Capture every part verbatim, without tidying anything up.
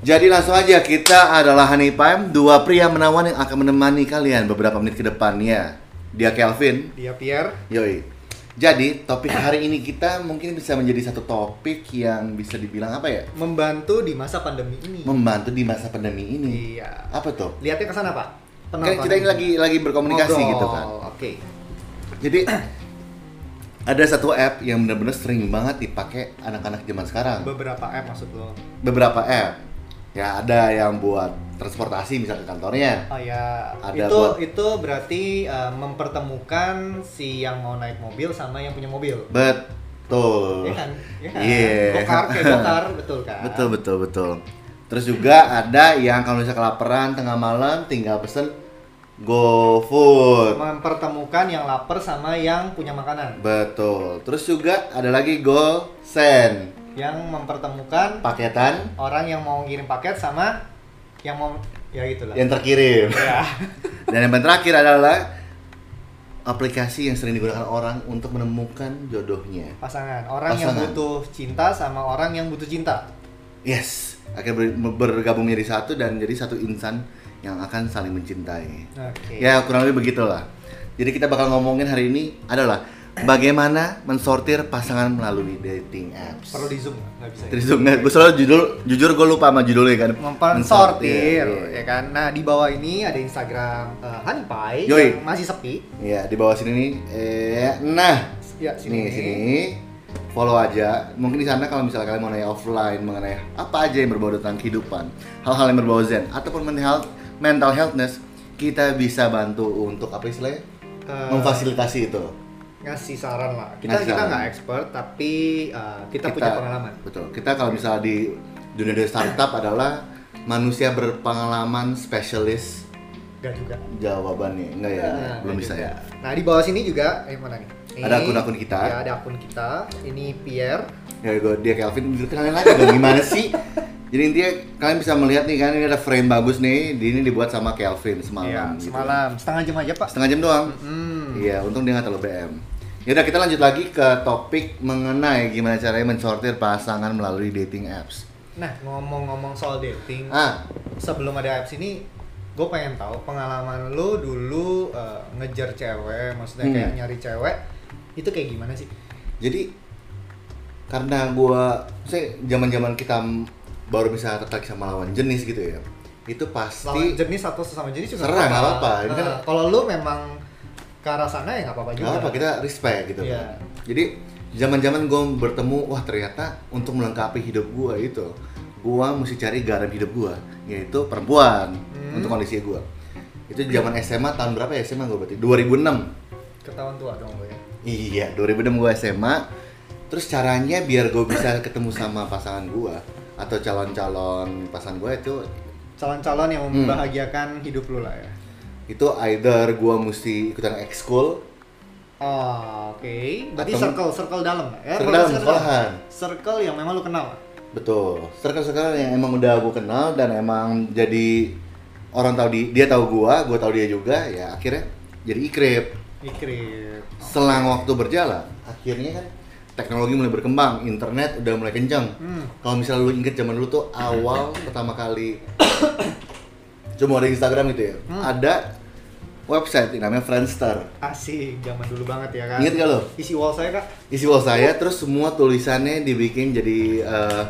Jadi langsung aja, kita adalah Honey Pie, dua pria menawan yang akan menemani kalian beberapa menit ke depannya. Dia Kelvin, dia Pierre. Yoi. Jadi topik hari ini kita mungkin bisa menjadi satu topik yang bisa dibilang apa ya? Membantu di masa pandemi ini. Membantu di masa pandemi ini. Iya. Apa tuh? Lihatnya ke sana, Pak. Penonton. Kita ini lagi lagi berkomunikasi Modol. Gitu kan. Oke. Okay. Jadi ada satu app yang benar-benar sering banget dipakai anak-anak zaman sekarang. Beberapa app maksud lo? Beberapa app. Ya ada yang buat transportasi misalnya ke kantornya. Oh ya. Ada itu buat... itu berarti uh, mempertemukan si yang mau naik mobil sama yang punya mobil. Betul. Iya kan? Iya. Kan? Yeah. Gokar kayak gokar, betul kan? Betul betul betul. Terus juga ada yang kalau misalnya kelaparan tengah malam tinggal pesen GoFood. Mempertemukan yang lapar sama yang punya makanan. Betul. Terus juga ada lagi GoSend. Yang mempertemukan paketan orang yang mau ngirim paket sama yang mau ya gitulah yang terkirim ya. Dan yang terakhir adalah aplikasi yang sering digunakan orang untuk menemukan jodohnya, pasangan orang pasangan. Yang butuh cinta sama orang yang butuh cinta, yes, akhir bergabung menjadi satu dan jadi satu insan yang akan saling mencintai. Okay. Ya kurang lebih begitulah. Jadi kita bakal ngomongin hari ini adalah bagaimana mensortir pasangan melalui dating apps. Perlu di zoom nggak bisa. Di zoom nggak. Gue selalu judul, jujur gue lupa sama judulnya kan. Mensortir, ya kan. Nah di bawah ini ada Instagram uh, Honey Pie yang masih sepi. Iya di bawah sini nih. Eh, nah, ya, sini nih, sini. Follow aja. Mungkin di sana kalau misalnya kalian mau nanya offline mengenai apa aja yang berbau tentang kehidupan, hal-hal yang berbau zen ataupun mental health, mental healthness, kita bisa bantu untuk apa istilahnya? Uh, memfasilitasi itu. Ngasih saran lah. Kita kita nggak expert tapi uh, kita, kita punya pengalaman. Betul. Kita kalau misalnya di dunia dari startup adalah manusia berpengalaman spesialis. Enggak juga. Jawabannya enggak ya. Nah, belum bisa juga. Ya. Nah, di bawah sini juga eh mana nih? Ini, ada akun-akun kita. Ya, ada akun kita. Ini Pierre. Ya gue dia Kelvin kenalin aja dong gimana sih? Jadi intinya kalian bisa melihat nih kan ini ada frame bagus nih, ini dibuat sama Kelvin semalam. Iya, semalam, gitu. Setengah jam aja pak. Setengah jam doang. Iya, mm-hmm. Untung dia nggak terlalu B M. Yaudah kita lanjut lagi ke topik mengenai gimana caranya mensortir pasangan melalui dating apps. Nah ngomong-ngomong soal dating, ah. sebelum ada apps ini, gue pengen tahu pengalaman lo dulu uh, ngejar cewek, maksudnya hmm. kayak nyari cewek itu kayak gimana sih? Jadi karena gue, saya zaman-zaman kita baru bisa tertarik sama lawan jenis gitu ya, itu pasti lawan jenis atau sesama jenis juga serang nggak apa-apa. Nah, kan kalau lu memang ke arah sana ya nggak apa-apa juga. Nggak apa, kita respect gitu. Yeah. Kan. Jadi zaman-zaman gue bertemu, wah ternyata untuk melengkapi hidup gue itu, gue mesti cari garam hidup gue, yaitu perempuan hmm. untuk kondisi gue. Itu zaman S M A tahun berapa ya S M A gue berarti? dua ribu enam. Ketahuan tua dong gue ya. Iya, dua ribu enam gue S M A. Terus caranya biar gue bisa ketemu sama pasangan gue atau calon-calon pasangan gue itu calon-calon yang membahagiakan hmm. hidup lu lah ya. Itu either gue mesti ikutan ekskul. Oh, oke. Okay. Berarti circle circle dalam ya. Circle dalam sekolahan. Circle yang memang lu kenal. Betul. Circle-circle yang emang udah gue kenal dan emang jadi orang tahu di, dia tahu gue, gue tahu dia juga ya akhirnya jadi ikrip. Ikrip. Okay. Selang waktu berjalan, akhirnya kan teknologi mulai berkembang, internet udah mulai kencang. Hmm. Kalau misalnya lu inget zaman dulu tuh awal pertama kali cuma ada Instagram gitu ya, hmm. ada website yang namanya Friendster. Asik, zaman dulu banget ya kan. Ingat gak lo? Isi wall saya kak. Isi wall saya, terus semua tulisannya dibikin jadi uh,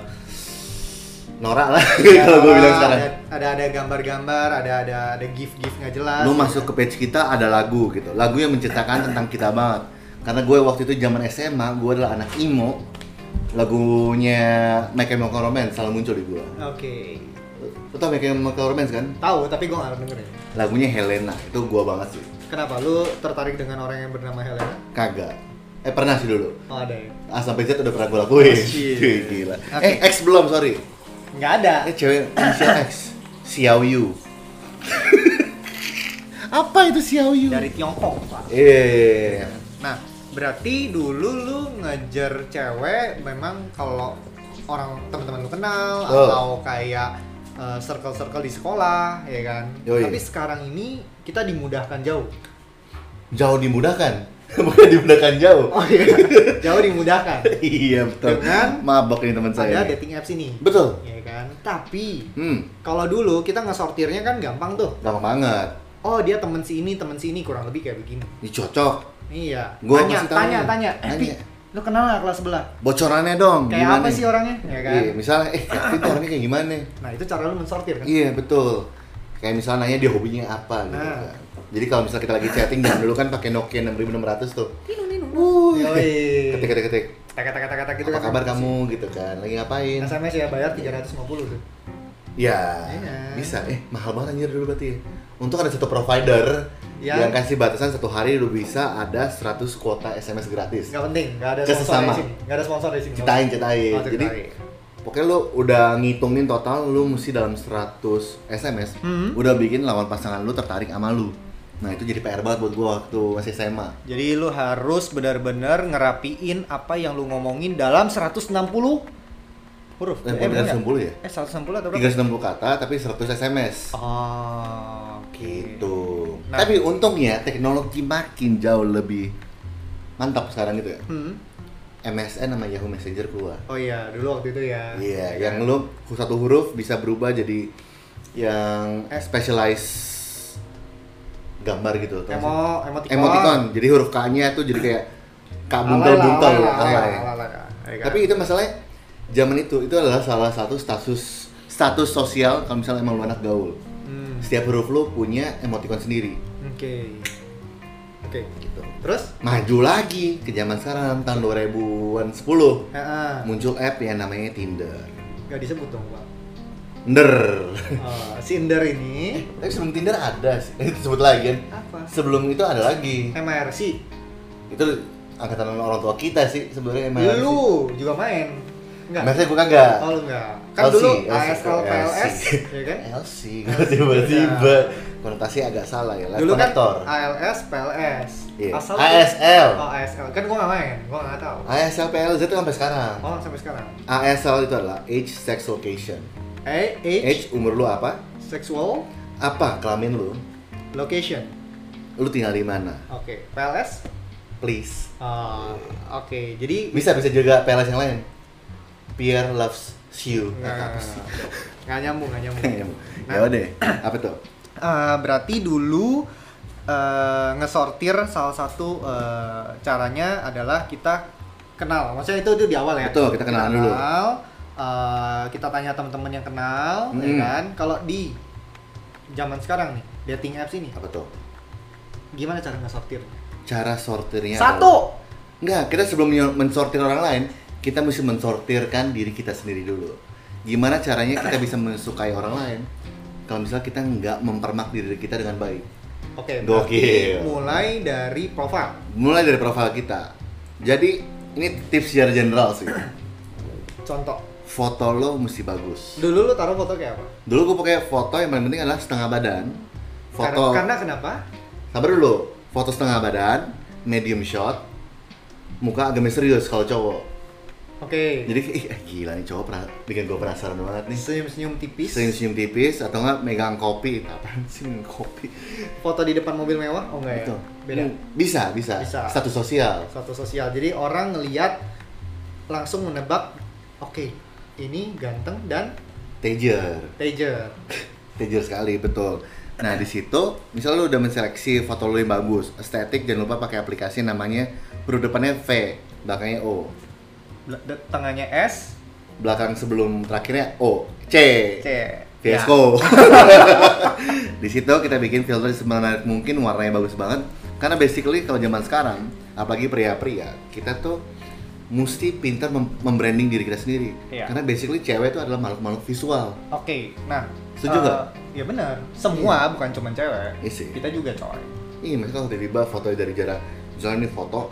norak lah ya, kalau gue bilang sekarang. Ada ada gambar-gambar, ada ada ada gif-gif nggak jelas. Lu masuk ke page kita ada lagu gitu, lagu yang menceritakan tentang kita banget. Karena gue waktu itu zaman S M A, gue adalah anak emo. Lagunya My Chemical Romance selalu muncul di gue. Oke. Okay. Lo tau My Chemical Romance kan? Tahu, tapi gue gak dengerin. Lagunya Helena, itu gue banget sih. Kenapa? Lu tertarik dengan orang yang bernama Helena? Kagak. Eh pernah sih dulu. Oh ada ya? A sampai Z udah pernah gue lakuin. Oh, cuy, gila. Okay. Eh X belum, sorry. Gak ada. Eh cewek, inisial X. Xiao Yu. Apa itu Xiao Yu? Dari Tiongkok pak. Iya. Yeah. Nah, berarti dulu lu ngejar cewek memang kalau orang teman-teman lu kenal oh. atau kayak uh, circle-circle di sekolah, ya kan? Yoi. Tapi sekarang ini kita dimudahkan jauh. Jauh dimudahkan? Bukan dimudahkan jauh. Oh iya. Jauh dimudahkan. Iya betul. Dengan mabok nih teman saya. Ada dating apps ini. Betul. Iya kan. Tapi hmm. kalau dulu kita ngesortirnya kan gampang tuh. Gampang banget. Oh dia temen si ini, temen si ini kurang lebih kayak begini. Dicocok. Iya. Gua tanya, tanya, tanya. Tanya. Lu kenal gak kelas sebelah? Bocorannya dong. Kayak gimana? Apa sih orangnya? Ya kan? Iya, misalnya eh itu orangnya kayak gimana? Nah, itu cara lu mensortir kan? Iya, betul. Kayak misalnya nanya dia hobinya apa gitu nah. Kan. Jadi kalau misalnya kita lagi chatting dan dulu kan pakai Nokia enam ribu enam ratus tuh. Wuih. Ketik-ketik-ketik. Kata-kata-kata gitu. Apa kan kabar kamu sih? Gitu kan. Lagi ngapain? S M S ya bayar tiga ratus lima puluh tuh. Ya, enak. Bisa. Eh, mahal banget anjir dulu berarti ya. Untuk ada satu provider ya. Yang kasih batasan satu hari lu bisa ada seratus kuota S M S gratis. Gak penting, gak ada sponsor di sini. Gak ada sponsor di sini. Citain, citain. Oh, jadi, pokoknya lu udah ngitungin total lu mesti dalam seratus S M S hmm. udah bikin lawan pasangan lu tertarik sama lu. Nah itu jadi P R banget buat gua waktu masih S M A. Jadi lu harus benar-benar ngerapiin apa yang lu ngomongin dalam seratus enam puluh huruf. Eh, eh seratus enam puluh ya? Eh seratus enam puluh atau berapa? tiga ratus enam puluh kata tapi seratus S M S. Oh, gitu. Nah. Tapi untungnya teknologi makin jauh lebih mantap sekarang gitu ya. Hmm. M S N sama Yahoo Messenger keluar. Oh iya, dulu waktu itu ya. Iya, yeah, yang lu satu huruf bisa berubah jadi yang specialized gambar gitu. Emo, emoticon. emoticon. Jadi huruf K-nya tuh jadi kayak K buntel-buntel. Tapi itu masalahnya zaman itu itu adalah salah satu status status sosial kalau misalnya emang lu anak gaul. Hmm. Setiap huruf lu punya emoticon sendiri. Oke. Okay. Oke, okay. Gitu. Terus maju lagi ke zaman sekarang tahun dua ribuan sepuluh. Heeh. Muncul app yang namanya Tinder. Enggak disebut dong, Pak. Tinder. Oh, si Tinder ini. Eh, tapi sebelum Tinder ada sih. Itu disebut lagi kan. Apa? Sebelum itu ada lagi. M R C. Itu angkatan orang tua kita sih sebenarnya M R C. Lu juga main. Enggak. M R C bukan enggak? Oh, enggak. Kan L C, dulu A S L, P L S, ya kan? L C. Tiba-tiba. Konotasi agak salah ya, lah konektor. Dulu kan A L S, P L S. Yeah. Asal A S L. Itu, oh, A S L. Kan gua enggak main, gua enggak tahu. A S L P L S itu sampai sekarang. Oh, sampai sekarang. A S L itu adalah age, sex, location. A age, age umur lu apa? Sexual. Apa kelamin lu? Location. Lu tinggal di mana? Oke, okay. P L S please. Oh, oke. Okay. Jadi bisa bisa juga P L S yang lain. Pierre loves you. Nah, enggak nyambung, enggak nyambung. nyambung. Nah. Ya udah. Apa tuh? Uh, berarti dulu uh, ngesortir salah satu uh, caranya adalah kita kenal. Maksudnya itu, itu di awal ya. Betul, kita kenalan dulu. Kenal, uh, kita tanya teman-teman yang kenal, hmm. ya kan? Kalau di zaman sekarang nih, dating apps ini. Apa tuh? Gimana cara ngesortirnya? Cara sortirnya. Satu. Enggak, kita sebelum mensortir orang lain, kita mesti mensortirkan diri kita sendiri dulu. Gimana caranya kita bisa mensukai orang lain? Kalau misalnya kita nggak mempermak diri kita dengan baik. Oke, okay, mulai dari profil. Mulai dari profil kita. Jadi, ini tips secara general sih. Contoh. Foto lo mesti bagus. Dulu lo taruh foto kayak apa? Dulu gue pakai foto yang paling penting adalah setengah badan. Foto. Karena, karena kenapa? Sabar dulu. Foto setengah badan, medium shot, muka agak misterius kalau cowok. Oke. Okay. Jadi eh, gila nih cowok pernah bikin gue penasaran banget nih. Senyum-senyum tipis. Senyum-senyum tipis atau enggak megang kopi? Apaan sih megang kopi? Foto di depan mobil mewah? Oh enggak ya. Beda. Bisa, bisa, bisa. Status sosial. Status sosial. Jadi orang ngelihat langsung menebak, oke, okay, ini ganteng dan Taecyeon. Taecyeon. Taecyeon sekali, betul. Nah, di situ misalnya lu udah menseleksi foto lu yang bagus, estetik, jangan lupa pakai aplikasi namanya huruf depannya V, belakangnya O. Tengahnya S, belakang sebelum terakhirnya O, C, C. Fiasco. Ya. Di situ kita bikin filter semenarik mungkin, warnanya bagus banget. Karena basically kalau zaman sekarang, apalagi pria-pria, kita tuh mesti pintar mem- membranding diri kita sendiri. Ya. Karena basically cewek itu adalah makhluk-makhluk visual. Oke, okay. Nah, setuju nggak? Uh, ya benar. Semua yeah. Bukan cuma cewek, yes, kita juga coy. Iya, maksudnya kalau tiba-tiba fotonya dari jarak, misalnya ini foto.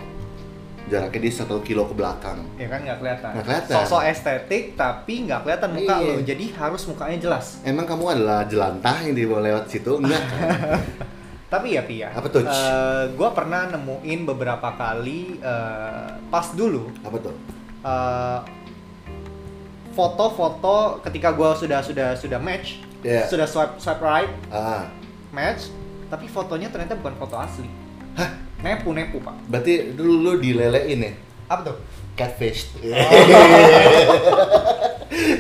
Jaraknya dia satu kilo ke belakang. Ya kan nggak kelihatan. Nggak kelihatan. Sosok estetik tapi nggak kelihatan muka lo. Jadi harus mukanya jelas. Emang kamu adalah jelantah yang dibawa lewat situ? Enggak. Tapi ya Pia. Apa tuh? Uh, gua pernah nemuin beberapa kali uh, pas dulu. Apa tuh? Uh, foto-foto ketika gua sudah sudah sudah match, yeah. Sudah swipe swipe right, ah. Match. Tapi fotonya ternyata bukan foto asli. Hah? Nepu-nepu, Pak. Berarti dulu lu dilelein ya? Apa tuh? Catfish. Oh.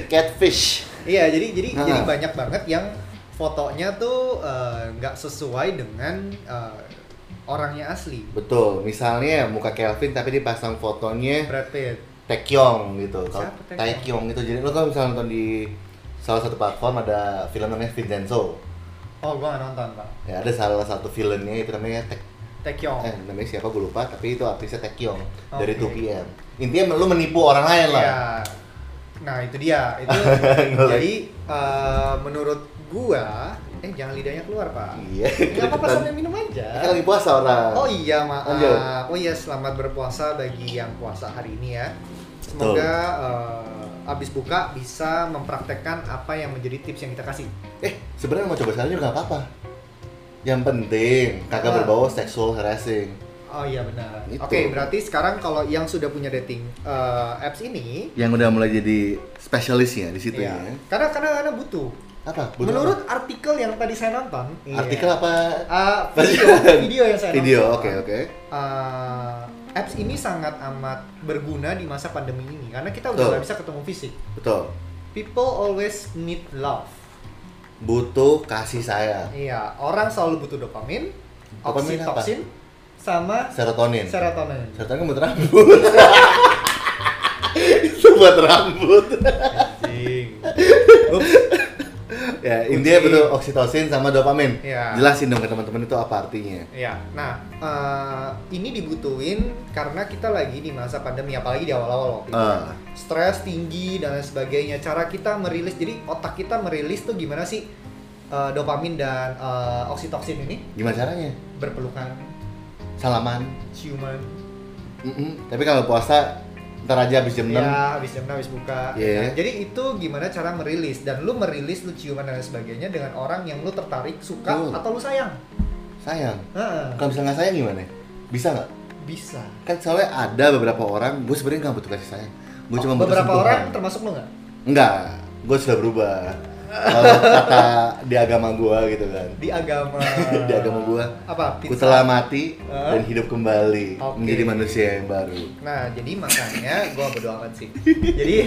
Catfish. Iya, jadi jadi nah. jadi banyak banget yang fotonya tuh nggak uh, sesuai dengan uh, orangnya asli. Betul. Misalnya muka Kelvin tapi dipasang fotonya Brad Pitt, Taecyeon gitu. Kalau Taecyeon itu jadi lu kalau misalnya nonton di salah satu platform ada film namanya Vincenzo. Oh, gua nggak nonton, Pak. Ya, ada salah satu filmnya itu namanya Taecyeon. Taecyeon. Eh, namanya siapa gue lupa, tapi itu artisnya Taecyeon okay. dari two P M. Intinya lu menipu orang lain lah. Iya. Nah, itu dia. Itu jadi uh, menurut gua, eh jangan lidahnya keluar, Pak. Iya. Enggak apa-apa sambil minum aja. Kita lagi puasa orang. Oh iya, maaf. Oh iya, selamat berpuasa bagi yang puasa hari ini ya. Semoga uh, abis buka bisa mempraktekkan apa yang menjadi tips yang kita kasih. Eh, sebenarnya mau coba sekali juga enggak apa-apa. Yang penting kagak berbau sexual harassing. Oh iya benar. Oke, okay, berarti sekarang kalau yang sudah punya dating uh, apps ini yang udah mulai jadi spesialisnya di situ iya. ya. Karena karena karena butuh. Apa? Butuh Menurut apa? artikel yang tadi saya nonton. Artikel iya. apa? Uh, video, video yang saya nonton. Video, oke okay, oke. Okay. Uh, apps ini sangat amat berguna di masa pandemi ini karena kita udah nggak bisa ketemu fisik. Betul. People always need love. Butuh kasih sayang. Iya, orang selalu butuh dopamin, dopamin oksitoksin, sama serotonin. Serotonin. Serotonin buat rambut. Itu buat rambut. Anjing. Ya, intinya butuh oksitosin sama dopamin. Iya. Jelasin dong ke teman-teman itu apa artinya. Iya. Nah, uh, ini dibutuhin karena kita lagi di masa pandemi, apalagi di awal-awal waktu itu. Uh. Stres tinggi dan sebagainya. Cara kita merilis, jadi otak kita merilis tuh gimana sih uh, dopamin dan uh, oksitoksin ini? Gimana caranya? Berpelukan, salaman, ciuman. Mm-mm. Tapi kalau puasa ntar aja abis jam enam. Iya, abis jam enam abis buka. Yeah. Nah, jadi itu gimana cara merilis dan lu merilis, lu ciuman dan sebagainya dengan orang yang lu tertarik, suka uh. atau lu sayang. Sayang. Uh. Kalau misalnya nggak sayang gimana? Bisa nggak? Bisa. Kan soalnya ada beberapa orang, gue sebenarnya nggak butuh kasih sayang. Gue oh, cuma butuh beberapa sentuhan. Orang termasuk lu nggak? Nggak. Gue sudah berubah. Kalau kata di agama gue gitu kan. Di agama. Di agama gue. Apa? Ku telah mati uh? dan hidup kembali okay. menjadi manusia yang baru. Nah, jadi makanya gue berdoa banget sih. Jadi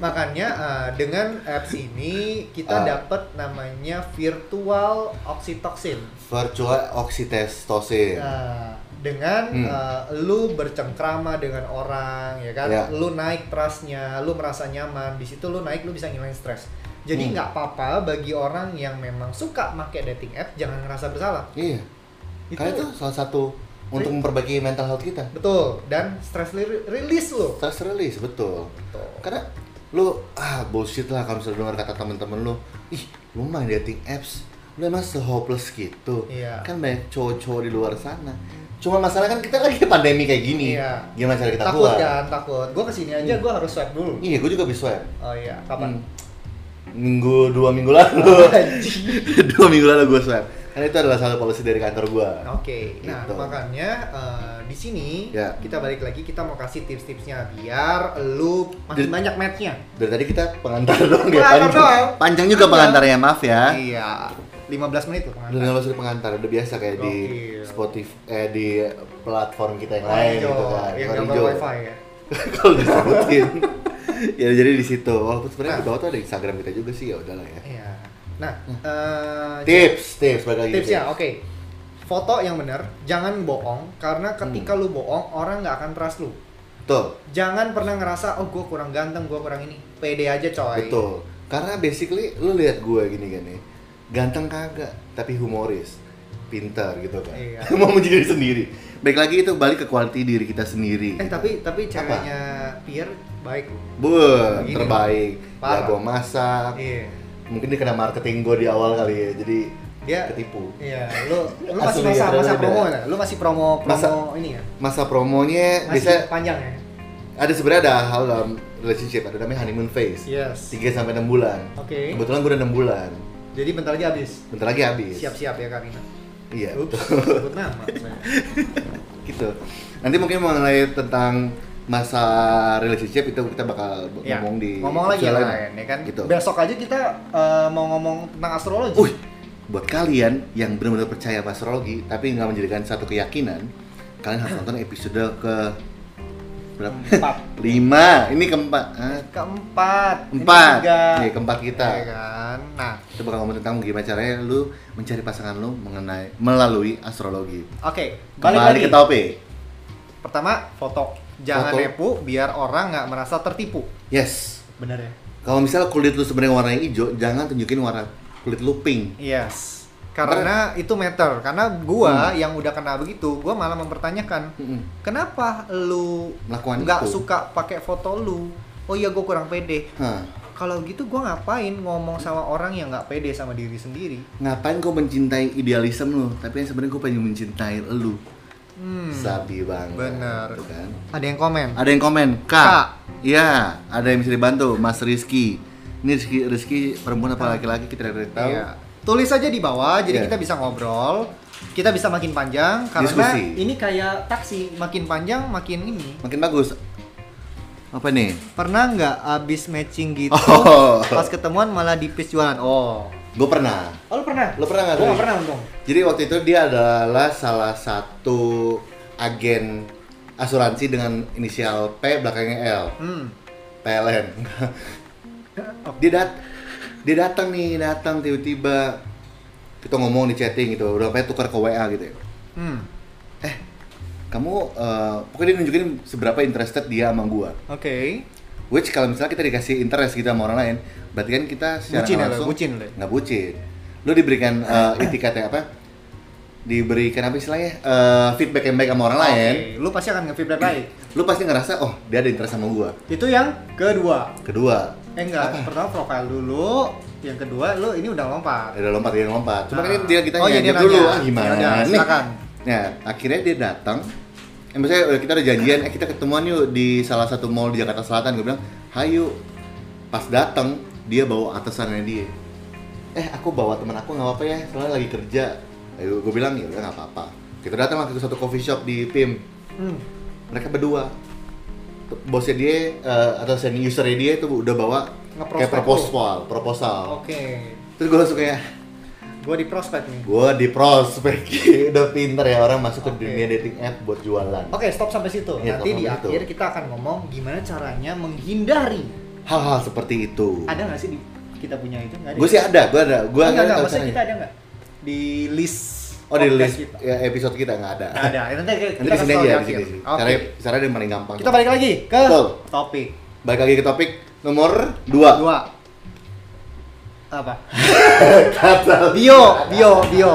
makanya uh, dengan apps ini kita uh, dapat namanya virtual oksitoksin. Virtual oksitosin. Uh, dengan hmm. uh, lu bercengkrama dengan orang, ya kan? Yeah. Lu naik trustnya, lu merasa nyaman. Di situ lu naik, lu bisa ngilangin stres. Jadi nggak hmm. apa-apa bagi orang yang memang suka pakai dating app, jangan ngerasa bersalah. Iya. Itu, karena itu salah satu untuk memperbaiki mental health kita. Betul. Dan stress release lo. Stress release, betul. Betul. Karena lo ah bullshit lah kalau misalnya dengar kata temen-temen lo, ih lo main dating apps, lo emang se-hopeless gitu. Iya. Kan banyak cowok-cowok di luar sana. Cuma masalah kan kita lagi pandemi kayak gini. Iya. Gimana cara kita takut keluar? Takut kan, takut. Gue kesini aja, hmm. gue harus swipe dulu. Iya, gue juga bisa swipe. Oh iya. Kapan? Hmm. Minggu dua minggu lalu, dua minggu lalu gue swipe. Karena itu adalah salah satu polisi dari kantor gue. Oke. Okay. Nah gitu. Makanya uh, di sini yeah. kita balik lagi, kita mau kasih tips-tipsnya biar lu makin banyak matchnya. Dari tadi kita pengantar dong, ya panjang. Panjang juga panjang. Pengantarnya, maaf ya. Iya. lima belas menit loh pengantar. lima belas menit pengantar, udah biasa kayak oh, di iya. Spotify, eh di platform kita yang lain oh, gitu kan. Yang gambar wifi ya. Kalau disebutin. Ya jadi di situ. Walaupun sebenarnya nah. di bawah tuh ada Instagram kita juga sih, ya udahlah ya. Iya. Nah, uh, tips, tips bagaimana? Tips ya, oke. Okay. Foto yang benar, jangan bohong karena ketika hmm. lu bohong orang nggak akan trust lu. Betul. Jangan pernah ngerasa oh gue kurang ganteng, gue kurang ini. Pede aja coy. Betul. Karena basically lu lihat gue gini kan nih. Ganteng kagak, tapi humoris, pintar gitu kan. Iya. Mau menjadi sendiri. Baik lagi itu balik ke quality diri kita sendiri. Eh gitu. tapi tapi caranya Pierre baik. Buh, Begini terbaik. Parah. Jago masak. Iya. Mungkin dia kena marketing gue di awal kali ya. Jadi dia ketipu. Iya, lu lu masih masa, ya, masa promo enggak? Lu masih promo promo masa, ini ya? Masa promonya bisa panjang ya. Ada sebenarnya ada hal dalam relationship ada namanya honeymoon phase. Yes. tiga sampai enam bulan. Oke. Okay. Kebetulan gue udah enam bulan. Jadi bentar lagi habis. Bentar lagi habis. Siap-siap ya Karina. Iya, betul. Nama. Gitu. Nanti mungkin mengenai tentang masa relationship itu kita bakal ya. ngomong di ngomong lagi ya, lain, ya kan. Gitu. Besok aja kita uh, mau ngomong tentang astrologi. Uy, buat kalian yang benar-benar percaya astrologi tapi nggak menjadikan satu keyakinan, kalian harus nonton episode ke berapa? Empat. Lima. Ini keempat. Hah? Keempat. Empat. Iya, keempat kita. Ya kan? Nah, kita bakal ngomong tentang gimana caranya lu mencari pasangan lu mengenai melalui astrologi. Oke, okay, balik lagi ke topik. Pertama, foto. Jangan foto. Nepu biar orang nggak merasa tertipu. Yes. Benar ya. Kalau misalnya kulit lu sebenarnya warnanya hijau, jangan tunjukin warna kulit lu pink. Yes. Karena itu matter, karena gua hmm. yang udah kena begitu, gua malah mempertanyakan hmm. kenapa lu nggak suka pakai foto lu? Oh iya, gua kurang pede. Huh. Kalau gitu gua ngapain ngomong sama orang yang nggak pede sama diri sendiri? Ngapain gua mencintai idealisme lu? Tapi sebenarnya gua pengen mencintai lu. Hmm. Sabi banget. Bener. Kan? Ada yang komen. Ada yang komen. Kak. Iya. Ada yang bisa dibantu. Mas Rizky. Ini Rizky, Rizky perempuan apa laki-laki kita tidak tahu. Iya. Tulis aja di bawah, jadi yeah. kita bisa ngobrol, kita bisa makin panjang karena diskusi. Ini kayak taksi, makin panjang makin ini. Makin bagus. Apa nih? Pernah nggak abis matching gitu, oh. pas ketemuan malah dipis jualan? Oh, gue pernah. Oh, lu pernah? Lu pernah nggak? Gue nggak pernah untung. Jadi waktu itu dia adalah salah satu agen asuransi dengan inisial P belakangnya L, hmm. P L N. dia dat. Dia datang nih, datang tiba-tiba kita ngomong di chatting gitu, udah kayak tukar ke W A gitu ya. Hmm. Eh, kamu uh, pokoknya dia nunjukin seberapa interested dia sama gua. Oke. Okay. Which kalau misalnya kita dikasih interest gitu sama orang lain, berarti kan kita secara bucin langsung ya, bucin, nggak bucin. Lu diberikan uh, etiketnya apa? Diberikan apa istilahnya? Uh, feedback yang baik sama orang okay. lain. Lu pasti akan nge-feedback baik. Lu pasti ngerasa oh, dia ada interest sama gua. Itu yang kedua. Kedua. Eh enggak, apa? Pertama profil dulu, yang kedua lu ini udah lompat. Udah lompat, dia lompat. Cuma nah. kan dia kita oh, nyanyi dulu, ah, gimana ya, ya, nih? Nah, akhirnya dia datang. Eh, misalnya kita udah janjian, eh kita ketemuan yuk di salah satu mall di Jakarta Selatan. Gue bilang, hayu. Pas datang, dia bawa atasannya dia. Eh, aku bawa teman aku, nggak apa-apa ya, soalnya lagi kerja. Ayo, gue bilang, ya udah nggak apa-apa. Kita datang ke satu coffee shop di P I M. Hmm. Mereka berdua. Bosnya dia uh, atau sending usernya dia itu udah bawa kayak proposal, proposal. Oke. Okay. Terus gue langsung kayak gue di prospek nih. Gue di prospek. Udah pinter ya orang masuk okay. ke dunia dating app buat jualan. Oke, okay, stop sampai situ. Ya, nanti di akhir itu. Kita akan ngomong gimana caranya menghindari hal-hal seperti itu. Ada nggak sih di, kita punya itu? Gue sih ada, gue ada. Gue nggak tahu. Maksudnya kita ada nggak di list? Oh di list kita. Ya, episode kita nggak ada. Nggak ada. Nanti kita nanti kesini aja. Kesini. Okay. Caranya, caranya yang paling gampang. Kita balik lagi ke Betul. topik. Balik lagi ke topik nomor dua. Dua. Apa? bio, bio, bio.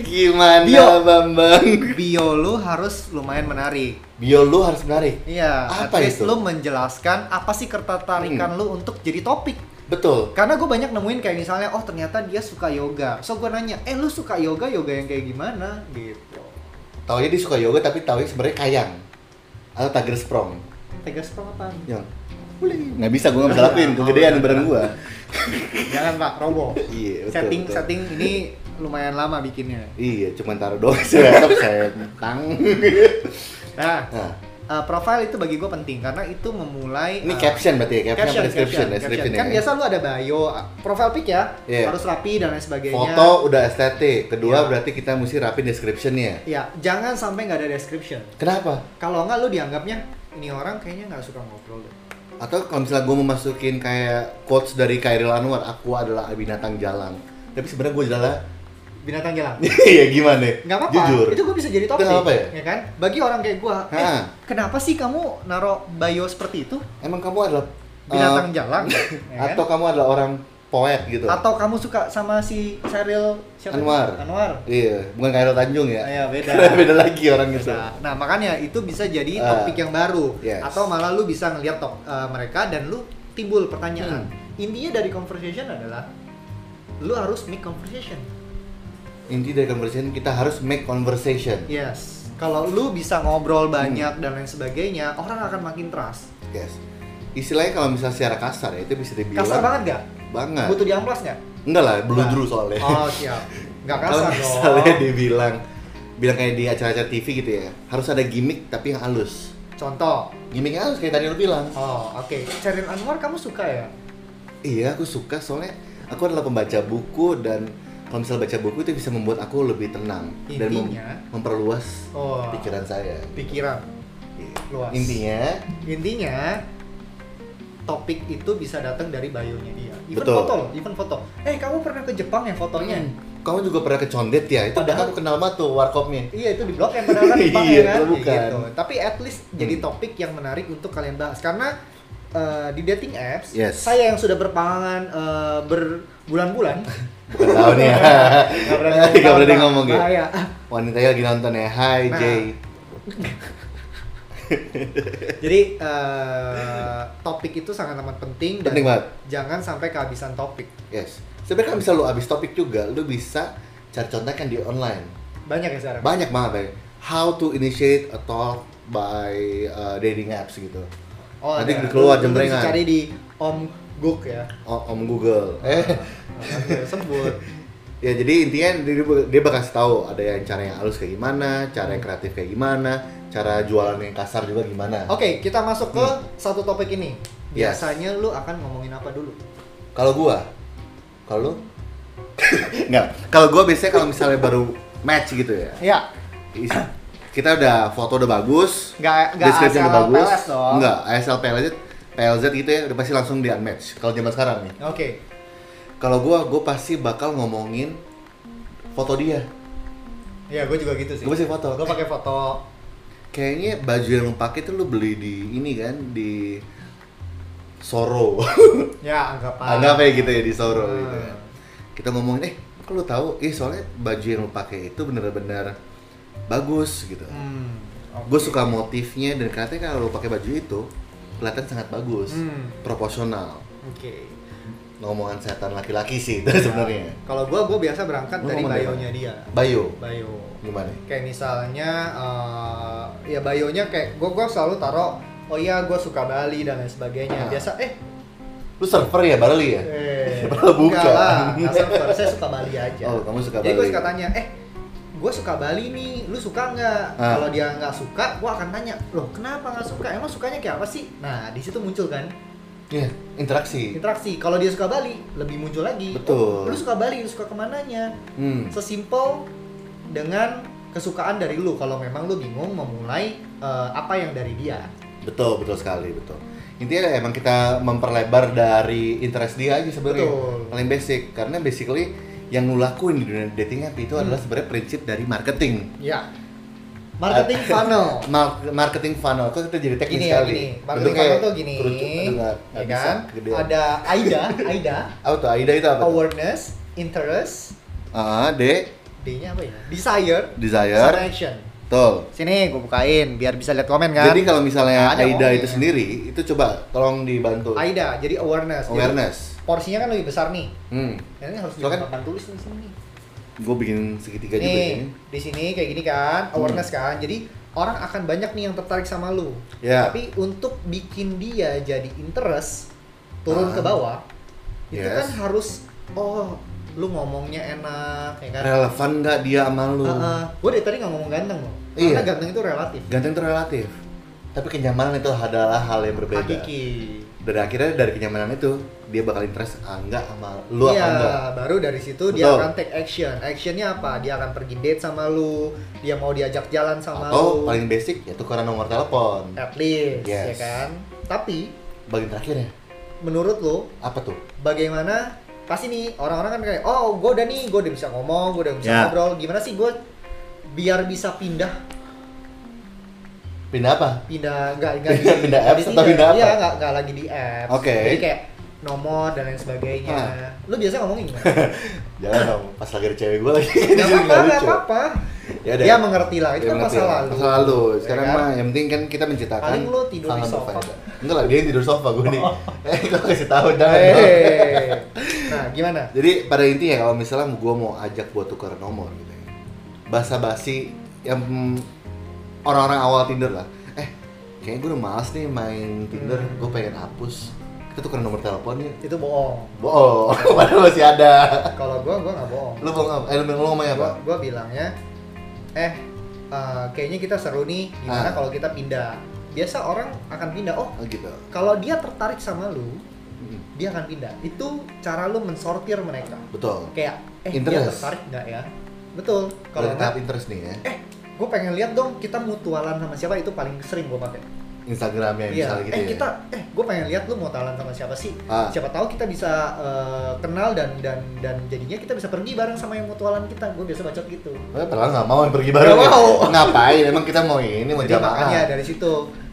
Gimana bio. Bambang? Bio lu harus lumayan menarik. Bio lu harus menarik. Iya. Apa itu? Lu menjelaskan apa sih ketertarikan hmm. lu untuk jadi topik. Betul. Karena gue banyak nemuin kayak misalnya, oh ternyata dia suka yoga. So gue nanya, eh lu suka yoga, yoga yang kayak gimana? Gitu. Taunya dia suka yoga tapi taunya sebenarnya kayang atau tiger sprong. Tiger sprong apaan? Ya. Boleh. Nggak bisa, gue nggak bisa lakuin. Kegedean badan gue. Jangan pak, roboh. Iya. Setting betul. Setting ini lumayan lama bikinnya. Iya, cuma taruh doang sih. Laptop setang. Nah. nah. Uh, profile itu bagi gue penting karena itu memulai ini uh, caption berarti ya? Caption, caption, description, caption, description caption. Kan ya. Biasa lu ada bio, profile pic ya yeah. harus rapi dan lain sebagainya. Foto udah estetik, kedua yeah. berarti kita mesti rapi descriptionnya. Iya, yeah. jangan sampai nggak ada description. Kenapa? Kalau nggak lu dianggapnya ini orang kayaknya nggak suka ngobrol deh. Atau kalau misalnya gue memasukin kayak quotes dari Chairil Anwar, aku adalah binatang jalan. Tapi sebenarnya gue adalah binatang jalan. Iya gimana? Gak apa-apa. Jujur. Itu gue bisa jadi topik. Kenapa ya? Ya kan? Bagi orang kayak gue, eh, kenapa sih kamu naro bio seperti itu? Emang kamu adalah binatang uh, jalan? Ya kan? Atau kamu adalah orang poet gitu? Atau kamu suka sama si Chairil Anwar? Anwar. Iya, bukan Chairil Tanjung ya? Iya beda. Beda lagi orang gitu. Nah makanya itu bisa jadi topik uh, yang baru. Yes. Atau malah lu bisa ngeliat top, uh, mereka dan lu timbul pertanyaan. Hmm. Intinya dari conversation adalah lu harus make conversation. Inti dari conversation, kita harus make conversation. Yes. Kalau lu bisa ngobrol banyak hmm. dan lain sebagainya, orang akan makin trust. Yes. Istilahnya kalau misalnya secara kasar ya, itu bisa dibilang kasar banget gak? Banget. Butuh diamplas gak? Enggak lah, bludru soalnya. Oh siap. Gak kasar dong. Kalau misalnya dibilang, bilang kayak di acara-acara T V gitu ya, harus ada gimmick tapi yang halus. Contoh? Gimmicknya halus, kayak tadi lu bilang. Oh oke, okay. Chairil Anwar kamu suka ya? Iya, aku suka soalnya aku adalah pembaca buku dan kalau misalnya baca buku itu bisa membuat aku lebih tenang. Intinya, dan mem- memperluas oh, pikiran saya. Pikiran luas. Intinya, intinya topik itu bisa datang dari bio-nya dia. Even betul. Foto loh, even foto. Eh, kamu pernah ke Jepang ya fotonya? Hmm. Kamu juga pernah ke Condet ya? Itu padahal, udah aku kenal banget tuh warkopnya. Iya, itu di blog yang padahal kan Jepang ya kan? Gitu. Tapi at least hmm. jadi topik yang menarik untuk kalian bahas. Karena uh, di dating apps, yes. saya yang sudah berpengalaman uh, berbulan-bulan bukan tahun ya. Gak berani, Gak berani ngomong gitu. Wanitanya lagi nonton ya, hi nah, Jay. Jadi uh, topik itu sangat amat penting, penting dan banget. Jangan sampai kehabisan topik. Yes. Sebenarnya kan bisa lu habis topik juga, lu bisa cari contekan di online. Banyak ya sekarang. Banyak banget ya. How to initiate a talk by uh, dating apps gitu. Oh, nanti ya, keluar jembrengan. Bisa cari di Om Google ya. O- Om Google. Oh, eh, oh, sebut. Ya jadi intinya dia, dia bakal kasih tahu ada yang cara yang halus kayak gimana, cara yang kreatif kayak gimana, cara jualan yang kasar juga gimana. Oke, okay, kita masuk ke hmm. satu topik ini. Biasanya yes. lu akan ngomongin apa dulu? Kalau gua, kalau lu? Enggak. Kalau gua biasanya kalau misalnya baru match gitu ya. Iya. Kita udah foto udah bagus, enggak enggak A S L P L S dong. Enggak, A S L P L S P L Z gitu ya, udah pasti langsung di unmatch kalau zaman sekarang nih. Oke. Okay. Kalau gue, gue pasti bakal ngomongin foto dia. Iya, gue juga gitu sih. Gue sih foto. Gue pakai foto. Kayaknya baju yang lo pakai tuh lo beli di ini kan, di Soro. Ya, anggapan. Anggapnya gitu ya, di Soro hmm. gitu kan. Kita ngomongin, eh kok lo tau? Eh, soalnya baju yang lo pakai itu bener-bener bagus gitu. Hmm, okay. Gue suka motifnya dan katanya kalau lo pakai baju itu kelihatan sangat bagus, hmm. proporsional. Oke. Okay. Ngomongan setan laki-laki sih itu ya, sebenarnya. Kalau gua gua biasa berangkat lu dari bio-nya dia. Bio. Bio. Gimana? Kayak misalnya uh, ya bio-nya kayak gua gua selalu taruh oh iya gua suka Bali dan lain sebagainya. Biasa eh lu server ya Bali ya? Eh, padahal bukan. Enggak server, saya suka Bali aja. Oh, kamu suka Bali. Jadi gua suka tanya, "Eh, gua suka Bali nih, lu suka enggak?" Ah. Kalau dia enggak suka, gua akan tanya, "Loh, kenapa enggak suka? Emang sukanya kayak apa sih?" Nah, di situ muncul kan ya, interaksi. Interaksi. Kalau dia suka Bali, lebih muncul lagi. Betul. Oh, lu suka Bali, lu suka kemananya? Hmm. Sesimpel dengan kesukaan dari lu. Kalau memang lu bingung memulai uh, apa yang dari dia. Betul, betul sekali, betul. Intinya emang kita memperlebar dari interest dia aja sebenarnya. Paling basic. Karena basically yang lu lakuin di dunia dating app itu hmm. adalah sebenarnya prinsip dari marketing. Ya. Marketing funnel. Marketing funnel. Kok kita jadi teknis gini ya, sekali. Gini. Marketing funnel tuh gini. Dengar, ya kan? Bisa, ada AIDA, AIDA. Apa tuh? AIDA itu apa? Awareness, interest. Ah, uh, D. D-nya apa ya? Desire. Desire. Action. Tuh. Sini gua bukain biar bisa lihat komen kan. Jadi kalau misalnya nah, AIDA itu ya. Sendiri, itu coba tolong dibantu. AIDA, jadi awareness. Awareness. Jadi, porsinya kan lebih besar nih. Hmm. Ini harus dibantu so, tulis di sini. Gue bikin segitiga nih, juga ini. Di sini kayak gini kan, awareness hmm. kan. Jadi orang akan banyak nih yang tertarik sama lu. Yeah. Tapi untuk bikin dia jadi interest turun ah. ke bawah, yes. itu kan harus oh lu ngomongnya enak, ya kan? Relevan nggak dia sama lu? Uh-uh. Gue dari tadi nggak ngomong ganteng loh. Iya. Karena ganteng itu relatif. Ganteng itu relatif. Tapi kenyamanan itu adalah hal yang berbeda. Hakiki. Dari akhirnya dari kenyamanan itu dia bakal interest ah, enggak sama lu apa enggak. Iya, baru dari situ betul. Dia akan take action. Actionnya apa? Dia akan pergi date sama lu, dia mau diajak jalan sama atau, lu. Atau paling basic ya tukeran nomor telepon. At least, yes. ya kan. Tapi bagian terakhir ya. Menurut lu apa tuh? Bagaimana? Pasti nih orang-orang kan kayak, "Oh, gua udah nih, gua udah bisa ngomong, gua udah bisa yeah. ngobrol. Gimana sih gua biar bisa pindah?" Pindah apa? Pindah, enggak, enggak pindah, di, pindah apps atau pindah apa? Iya, enggak, enggak lagi di apps. Oke. Okay. Jadi kayak nomor dan lain sebagainya. Ah. Lu biasa ngomongin gimana? Jangan dong, pas lagi ada cewek gue lagi. Gak apa-apa, gak apa-apa. Ya, dia mengerti lah, itu dia kan masa lalu. Masa lalu, sekarang ya, kan? Mah yang penting kan kita menceritakan. Paling lu tidur di sofa. Enggak lah, dia yang tidur sofa gue nih. Eh, gue kasih tau dah. Nah, gimana? Jadi pada intinya kalau misalnya gue mau ajak buat tukar nomor gitu ya. Basa-basi yang orang-orang awal Tinder lah, eh kayaknya gue udah malas nih main Tinder, hmm. gue pengen hapus, kita tukeran nomor telepon ya. Itu bohong. Bohong, padahal masih ada. Kalau gue, gue nggak bohong. Lu bohong apa? Eh lu ngomongnya apa? Gue bilangnya, eh uh, kayaknya kita seru nih, gimana ah. kalau kita pindah? Biasa orang akan pindah, oh, oh gitu. Kalau dia tertarik sama lu, hmm. dia akan pindah. Itu cara lu mensortir mereka. Betul. Kayak eh interest. Dia tertarik nggak ya? Betul. Kalau tahap interest nih ya. Eh, gue pengen lihat dong kita mutualan sama siapa, itu paling sering gue pakai. Instagramnya ya, misalnya gitu. Eh kita, ya. eh gue pengen lihat lu mau talan sama siapa sih? Ah. Siapa tahu kita bisa uh, kenal dan dan dan jadinya kita bisa pergi bareng sama yang mutualan kita. Gue biasa bacot gitu. Eh, padahal nggak mau pergi bareng. Gak mau. Ngapain? Emang kita mau ini mau jamaah. Makanya dari situ.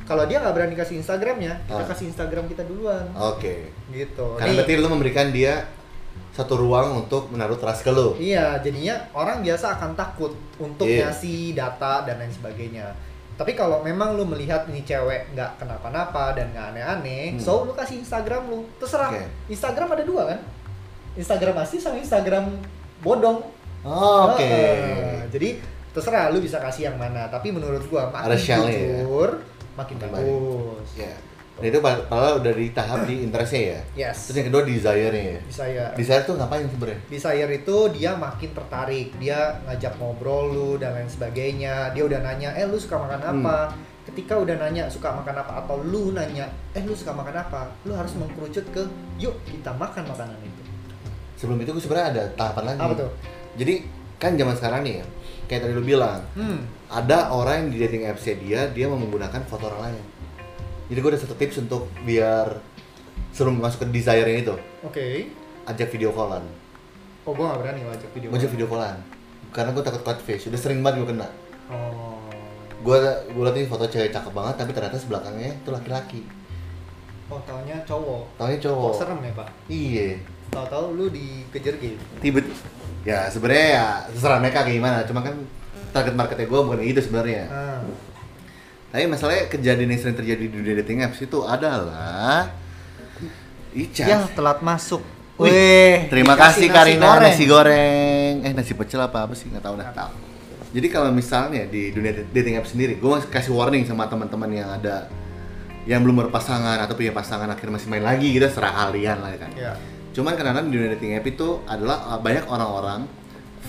Kalau dia nggak berani kasih Instagramnya, kita ah. kasih Instagram kita duluan. Oke. Okay. Gitu. Karena nih, berarti lu memberikan dia satu ruang untuk menaruh trust ke lu. Iya, jadinya orang biasa akan takut untuk yeah. ngasih data dan lain sebagainya. Tapi kalau memang lu melihat nih cewek nggak kenapa-napa dan nggak aneh-aneh, hmm. so lu kasih Instagram lu, terserah. Okay. Instagram ada dua kan? Instagram asli sama Instagram bodong. Oh, Oke. Okay. Uh, jadi terserah lu bisa kasih yang mana. Tapi menurut gua makin jujur, ya? makin bagus. Ya. Dan itu padahal udah di tahap di interestnya ya. Yes. Terus yang kedua desire-nya ya. Desire. Desire tuh ngapain sebenarnya? Desire itu dia makin tertarik, dia ngajak ngobrol lu dan lain sebagainya. Dia udah nanya, eh lu suka makan apa? Hmm. Ketika udah nanya suka makan apa atau lu nanya, eh lu suka makan apa? Lu harus mengkerucut ke, yuk kita makan makanan itu. Sebelum itu gue sebenarnya ada tahapan lagi. Apa tuh? Jadi kan zaman sekarang nih ya, kayak tadi lu bilang, hmm. ada orang yang di dating apps-nya dia, dia menggunakan foto orang lain. Jadi gue ada satu tips untuk biar suruh masuk ke desire-nya itu. Oke. Okay. Ajak video callan. Oh, gue gak berani ngajak video. Ngajak video callan. Karena gue takut catfish. Udah sering banget gue kena. Oh. Gue gue liat ini foto cewek cakep banget, tapi ternyata sebelakangnya itu laki-laki. Oh, taunya cowok. Taunya cowok. Oh, serem ya, Pak? Iya. Tahu-tahu lu dikejar game. Tiba. Ya sebenarnya ya terserah mereka kayak gimana. Cuma kan target marketnya gue bukan itu sebenarnya. Ah. Tapi masalahnya kejadian yang sering terjadi di dunia dating apps itu adalah Ica yang telat masuk. Wih, terima kasih Karina goreng. Nasi goreng. Eh nasi pecel apa apa sih nggak tahu dah. Tahu. Jadi kalau misalnya di dunia dating apps sendiri, gue kasih warning sama teman-teman yang ada yang belum berpasangan atau punya pasangan akhirnya masih main lagi gitu, serah kalian lah kan. Yeah. Cuman karena di dunia dating apps itu adalah banyak orang-orang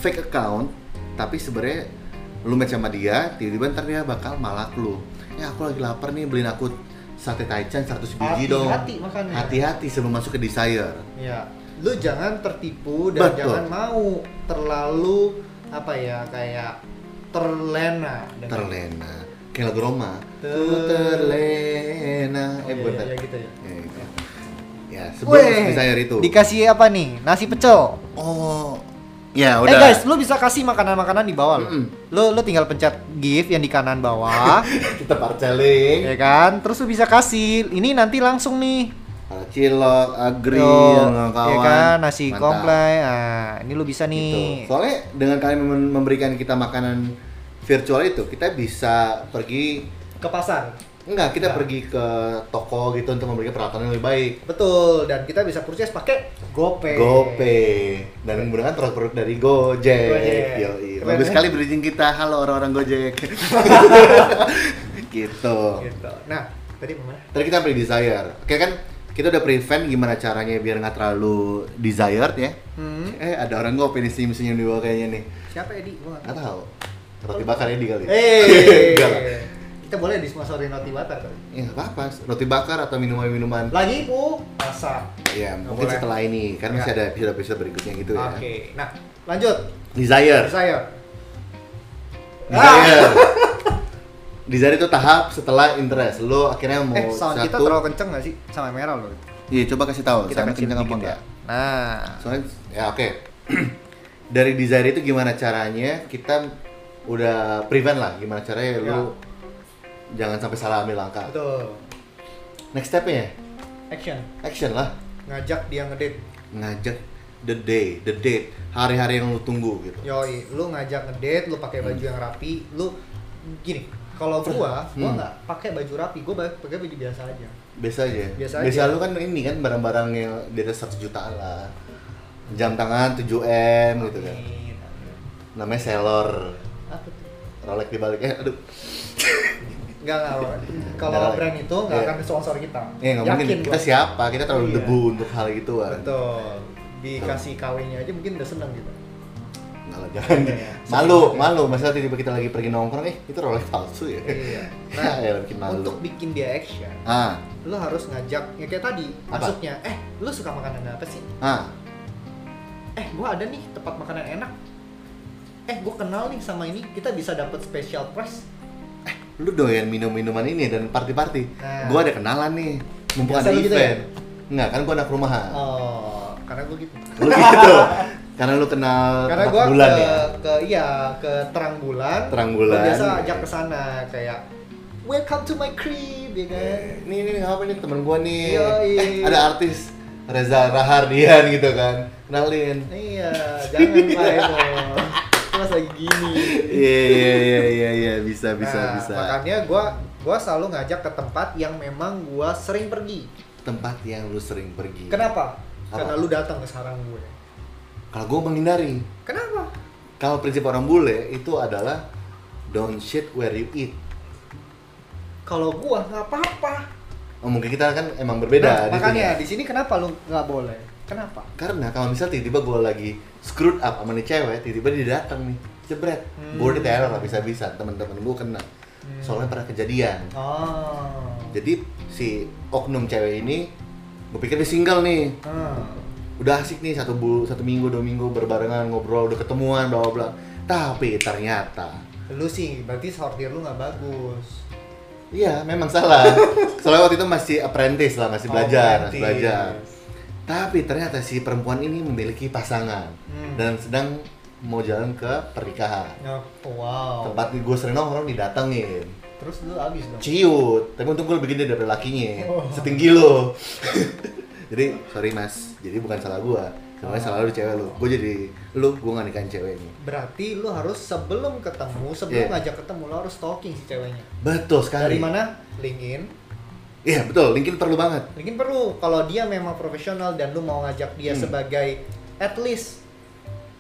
fake account, tapi sebenarnya lu match sama dia, tiba-tiba ntar dia bakal malak lu. Ya aku lagi lapar nih, beliin aku sate Taecyeon seratus biji dong. Hati-hati makannya. Hati-hati sebelum masuk ke desire. Iya. Lu jangan tertipu dan Betul. jangan mau terlalu apa ya, kayak terlena. Terlena. Kayak lagu Roma. Terlena. Eh bener. Ya gitu ya. Ya gitu. Ya sebelum masuk desire itu. Dikasih apa nih? Nasi pecel. Oh. Ya udah. Eh guys, lu bisa kasih makanan-makanan di bawah lo. Mm-hmm. Lu lu tinggal pencet gift yang di kanan bawah. Kita parceling. Ya kan? Terus lu bisa kasih ini nanti langsung nih. Cilok, agri, kawan. Ya kan, nasi komplai. Nah, ini lu bisa nih. Gitu. Soalnya dengan kalian memberikan kita makanan virtual itu, kita bisa pergi ke pasar. Enggak, kita Enggak. pergi ke toko gitu untuk memberikan peralatan yang lebih baik. Betul, dan kita bisa purchase pakai GoPay. GoPay. Dan menggunakan produk-produk dari Gojek. Gojek. Yoi. Bagus sekali bridging kita. Halo orang-orang Gojek. gitu. gitu. Nah, tadi mana? Tadi kita pre desire. Oke kan? Kita udah prevent gimana caranya biar nggak terlalu desired ya. Hmm. Eh, ada orang GoPay nih senyum-senyum di bawah kayaknya nih. Siapa Edi? Gua enggak tahu. Roti bakar Edi kali. Eh. Kita boleh disponsorin roti bakar kan? Ya nggak apa-apa, roti bakar atau minuman-minuman lagi Bu, masak ya nggak mungkin boleh. Setelah ini, kan masih ada episode-episode berikutnya gitu okay. ya oke, nah lanjut desire desire desire ah. desire itu tahap setelah interest lo akhirnya mau eh, sound satu... kita terlalu kenceng nggak sih? Sama merah lo iya, coba kasih tahu sama kenceng apa enggak ya. Nah soalnya, ya oke okay. dari desire itu gimana caranya kita udah prevent lah gimana caranya ya. Lo jangan sampai salah ambil langkah. Betul. Next step-nya ya? Action. Action lah. Ngajak dia ngedate. Ngajak the day, the date, hari-hari yang lu tunggu gitu. Yoi, lu ngajak ngedate, lu pakai baju hmm. yang rapi, lu gini. Kalau gua, gua enggak hmm. pakai baju rapi, gua pakai baju biasa aja. Biasa aja. Biasa, biasa aja. Lu kan ini kan barang-barang yang di atas seratus jutaan lah. Jam tangan tujuh M gitu kan. Namanya Sailor. Apa tuh? Rolex dibalik eh aduh. Enggak, enggak. Kalau brand itu enggak yeah. akan sponsor kita. Iya, enggak mungkin. Kita gua. siapa? Kita terlalu yeah. debu untuk hal gitu kan. Betul. Dikasih K W-nya aja mungkin udah seneng gitu. Enggak lah, jangan. Yeah. Malu, malu. Masa tiba-tiba kita lagi pergi nongkrong, eh itu Rolex palsu ya. Iya. Nah, ya, bikin malu. Untuk bikin dia action, ah. lo harus ngajak, ya kayak tadi, apa? Masuknya, eh, lo suka makanan apa sih? Ah. eh gue ada nih tempat makanan enak, eh gue kenal nih sama ini, kita bisa dapat special price. Eh lu doyan minum-minuman ini dan party-party, nah, gue ada kenalan nih, mumpung ada event gitu ya? Nggak, kan gue anak rumahan. Oh, karena gue gitu. Lu gitu? Karena lu kenal karena gua bulan ke, ya? Ke, iya, ke terang bulan, terang bulan biasa ajak ke sana, kayak welcome to my crib, ya kan? Nih, nih, apa nih temen gue nih, Yoi. Eh, ada artis Reza Rahardian gitu kan, kenalin. Iya, jangan lah emang, mas lagi gini. Iya iya iya iya iya bisa bisa nah, bisa. Makanya gue gue selalu ngajak ke tempat yang memang gue sering pergi. Tempat yang lu sering pergi. Kenapa? Apa? Karena lu datang ke sarang gue. Kalau gue menghindari. Kenapa? Kalau prinsip orang bule itu adalah don't shit where you eat. Kalau gue nggak apa-apa. Oh, mungkin kita kan emang berbeda. Nah, makanya di sini kenapa lu nggak boleh? Kenapa? Karena kalau misal tiba-tiba gue lagi screwed up sama nih cewek, tiba-tiba dia datang nih, jebret, hmm. gue diteror habis-habisan, teman-teman gue kena, hmm. soalnya pernah kejadian. Oh. Jadi si oknum cewek ini, gue pikir dia single nih, hmm. udah asik nih satu bul, satu minggu, dua minggu berbarengan ngobrol, udah ketemuan, bla bla. Tapi ternyata lu sih, berarti sortir lu nggak bagus. Iya, memang salah. Soalnya waktu itu masih apprentice lah, masih belajar, oh, masih belajar. Tapi ternyata si perempuan ini memiliki pasangan hmm. dan sedang mau jalan ke pernikahan. Oh, wow. Tempat gue sering nongkrong didatengin. Terus lu abis dong? Ciut. Tapi untung gue bikin dia dari lakinya, oh. setinggi lo. Jadi, sorry mas, jadi bukan salah gue. Sebenarnya oh. salah lu cewek lu. Gue jadi lu, gue nggak nikahin cewek ini. Berarti lu harus sebelum ketemu, sebelum yeah. ngajak ketemu lu harus stalking si ceweknya. Betul sekali. Dari mana? LinkedIn. Iya yeah, betul, LinkedIn perlu banget. LinkedIn perlu. Kalau dia memang profesional dan lu mau ngajak dia hmm. sebagai at least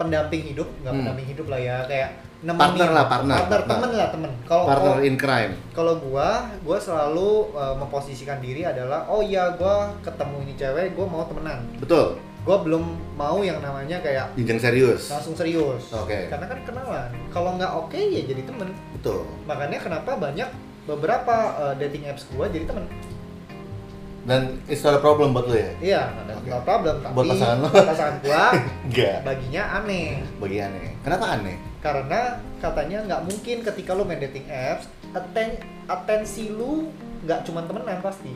pendamping hidup, nggak hmm. pendamping hidup lah ya, kayak nemenin. Partner lah, partner. Partner, partner. Temen lah temen. Kalau partner in crime. Kalau gue, gue selalu uh, memposisikan diri adalah, oh iya gue ketemu ini cewek, gue mau temenan. Betul. Gue belum mau yang namanya kayak jenjang serius, langsung serius. Oke. Okay. Karena kan kenalan. Kalau nggak oke okay, ya jadi temen. Betul. Makanya kenapa banyak beberapa uh, dating apps gue jadi temen. Dan it's not a problem buat lo ya? Iya, okay. Not a problem. Tapi buat pasangan lo? Pasangan gue, baginya aneh. Bagi aneh. Kenapa aneh? Karena katanya nggak mungkin ketika lo main dating apps, aten atensi lo nggak cuma temenan pasti.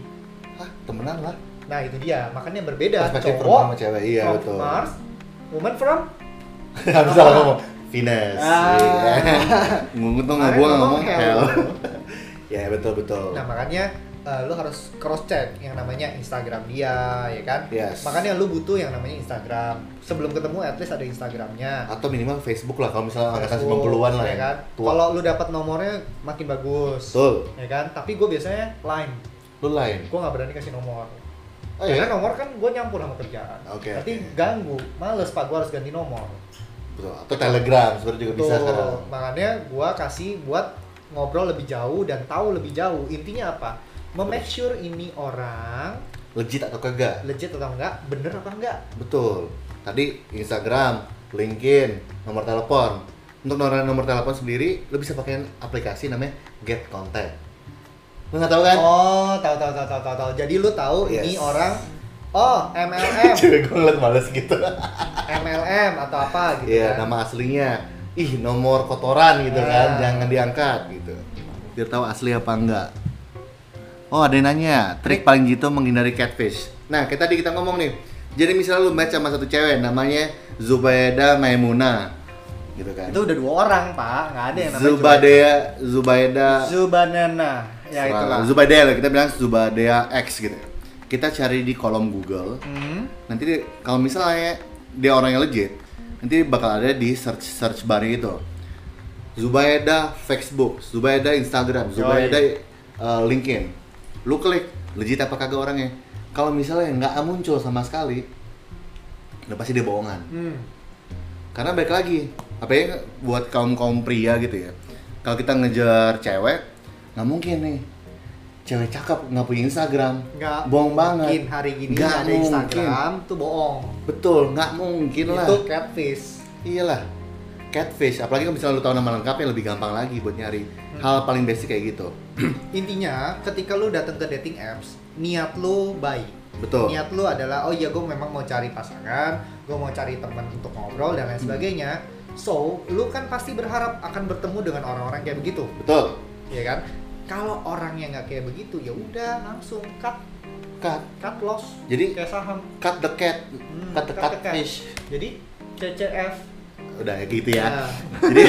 Hah, temenan lah. Nah itu dia, makanya berbeda perspektif cowok sama cewek, iya from betul. Mars, woman from? Gak bisa ngomong Venus. Ngungut tuh gue ngomong hell. Ya betul-betul. Nah makanya uh, lu harus cross-check yang namanya Instagram dia, ya kan? Yes. Makanya lu butuh yang namanya Instagram. Sebelum ketemu at least ada Instagramnya. Atau minimal Facebook lah, kalau misalnya angkatan sembilan puluhan lah ya kan? Kalau lu dapat nomornya makin bagus. Betul. Ya kan? Tapi gue biasanya Line. Lu Line? Gue gak berani kasih nomor. Oh, karena iya? Nomor kan gue nyampur sama kerjaan, okay, nanti okay. ganggu, males pak gue harus ganti nomor. Betul. Atau Telegram sebenarnya juga betul. Bisa sekarang. Makanya gue kasih buat ngobrol lebih jauh dan tahu lebih jauh. Intinya apa? Memake sure ini orang legit atau kagak? Legit atau enggak? Bener apa enggak? Betul. Tadi Instagram, LinkedIn, nomor telepon. Untuk nomor nomor telepon sendiri, lo bisa pakai aplikasi namanya GetContact. Lu nggak tahu kan? Oh, tahu tahu tahu tahu tahu. Jadi lu tahu yes. ini orang oh, M L M. Cewek gue ngeliat males gitu. M L M atau apa gitu. Iya, yeah, kan? Nama aslinya. Ih, nomor kotoran gitu yeah. kan. Jangan diangkat gitu. Biar tahu asli apa enggak. Oh, ada yang nanya, trik paling jitu menghindari catfish. Nah, kayak tadi kita ngomong nih. Jadi misalnya lu match sama satu cewek namanya Zubaida Maimuna. Gitu kan. Itu udah dua orang, Pak. Enggak ada yang namanya Zubaida Zubaida Zubanana. Ya itulah. Zubaida lah, kita bilang Zubaida X gitu. Kita cari di kolom Google. Mm. Nanti dia, kalau misalnya dia orang yang legit, nanti bakal ada di search search bar itu. Zubaida Facebook, Zubaida Instagram, Zubaida uh, LinkedIn. Lu klik, legit apa kagak orangnya. Kalau misalnya nggak muncul sama sekali, udah pasti dia bohongan. Mm. Karena balik lagi, apanya buat kaum-kaum pria gitu ya. Kalau kita ngejar cewek, nggak mungkin nih. Cewek cakep nggak punya Instagram. Nggak bohong banget. Mungkin hari gini nggak ada mungkin. Instagram tuh bohong. Betul, nggak mungkin lah. Itu catfish. Iyalah, catfish. Apalagi kalau misalnya lu tahu nama lengkapnya lebih gampang lagi buat nyari. Hmm. Hal paling basic kayak gitu. Intinya, ketika lu datang ke dating apps, niat lu baik. Betul. Niat lu adalah, oh iya gue memang mau cari pasangan, gue mau cari teman untuk ngobrol dan lain sebagainya. So, lu kan pasti berharap akan bertemu dengan orang-orang kayak begitu. Betul. Iya kan? Kalau orang yang nggak kayak begitu, ya udah langsung cut, cut, cut loss. Jadi kayak saham. Cut the cat, hmm, cut the cut, cut, cut fish. Jadi C C F. Udah gitu ya. Nah. Jadi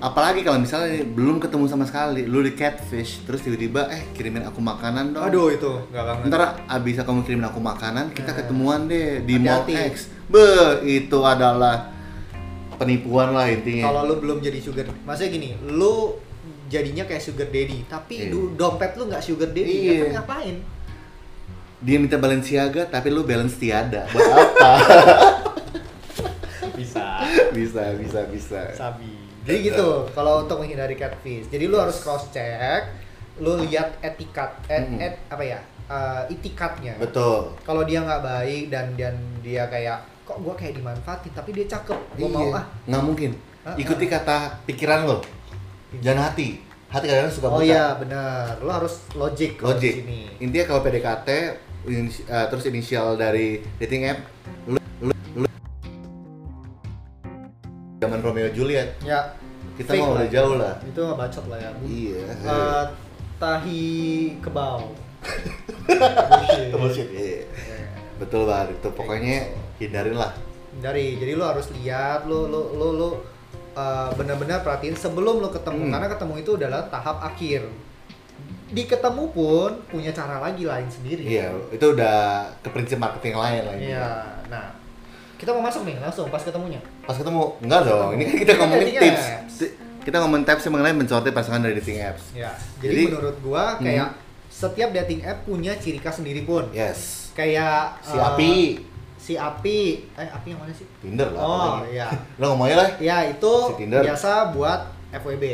apalagi kalau misalnya belum ketemu sama sekali, lu di catfish, terus tiba-tiba eh kirimin aku makanan dong. Aduh itu nggak banget. Ntar abis kamu kirimin aku makanan, kita nah. ketemuan deh di Mall X. Be, itu adalah penipuan lah intinya. Kalau lu belum jadi sugar, maksudnya gini, lu jadinya kayak sugar daddy, tapi yeah. dompet lu nggak sugar daddy, yeah. ngapain? Dia minta Balenciaga, tapi lu balance tiada. Buat apa? Bisa, bisa, bisa, bisa. Sabi. Jadi gitu, kalau untuk menghindari catfish. Jadi lu yes. harus cross check, lu lihat etikat, et, et apa ya, uh, itikatnya. Betul. Kalau dia nggak baik dan dan dia kayak, kok gue kayak dimanfaatin, tapi dia cakep, gue mau ah. Nggak mungkin. Uh-uh. Ikuti kata pikiran lo, jangan hati. Hati kadang-kadang suka buta. Oh iya benar, lo harus logik. Logik. Intinya kalau P D K T, uh, terus inisial dari dating app, lo zaman Romeo Juliet. Ya. Kita mau udah jauh lah. Itu mah bacot lah ya. Iya. Uh, tahi kebau. Bullshit. Iya. Betul banget itu. Pokoknya hindarin lah. Hindari. Jadi lu harus lihat, lu lu lu lu uh, benar-benar perhatiin sebelum lu ketemu hmm. karena ketemu itu adalah tahap akhir. Di ketemu pun punya cara lagi lain sendiri. Iya, itu udah ke prinsip marketing lain lagi. Iya. Nah, kita mau masuk nih langsung pas ketemunya. Pas ketemu enggak dong. Ini kan kita ngomongin tips. Kita ngomongin tips mengenai mensortir pasangan dari dating apps. Ya. Jadi, jadi menurut gua kayak hmm. setiap dating app punya ciri khas sendiri pun. Yes. Kayak si uh, api. Si api. Eh api yang mana sih? Tinder lah. Oh iya. Lo ngomongin lah. Ya itu si biasa buat F W B.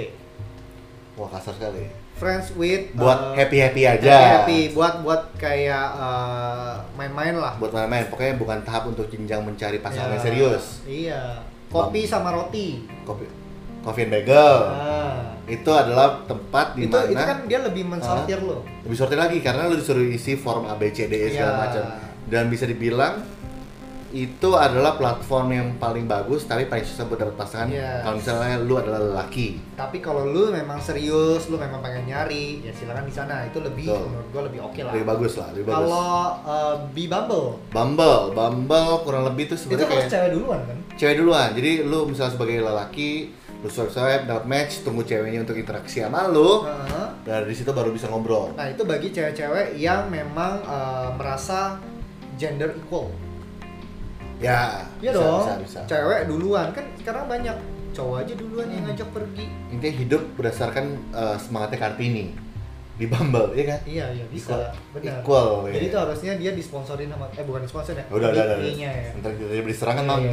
Wah kasar sekali. Friends with buat uh, happy happy aja. Happy buat buat kayak uh, main-main lah. Buat main-main, pokoknya bukan tahap untuk jenjang mencari pasangan yeah. serius. Iya. Kopi Bum. sama roti. Kopi, Coffee Bagel. Ah. Itu adalah tempat di mana. Itu kan dia lebih mensortir uh, lo. Lebih sortir lagi karena lo disuruh isi form A B C D E yeah. segala macam. Dan bisa dibilang itu adalah platform yang paling bagus tapi paling susah buat dapat pasangan yes. kalau misalnya lu adalah lelaki. Tapi kalau lu memang serius, lu memang pengen nyari, ya silakan di sana. Itu lebih so, menurut gua lebih oke okay lah. Lebih bagus lah, lebih bagus. Kalau uh, di Bumble, Bumble, Bumble kurang lebih tuh sebenarnya kayak cewek duluan kan? Cewek duluan. Jadi lu misalnya sebagai lelaki, lu swipe-swipe, dapat match, tunggu ceweknya untuk interaksi sama lu. Uh-huh. Dari situ baru bisa ngobrol. Nah, itu bagi cewek-cewek yang memang uh, merasa gender equal. Ya, ya bisa, dong. Bisa, bisa. Cewek duluan kan sekarang banyak cowok aja duluan yang ngajak pergi. Intinya hidup berdasarkan uh, semangatnya Kartini di Bumble, iya kan? Iya, iya bisa. Equal, benar. Equal. Jadi itu ya. harusnya dia disponsorin sama eh bukan disponsorin ya. Udah, udah, udah. Entar kita beri serangan mami.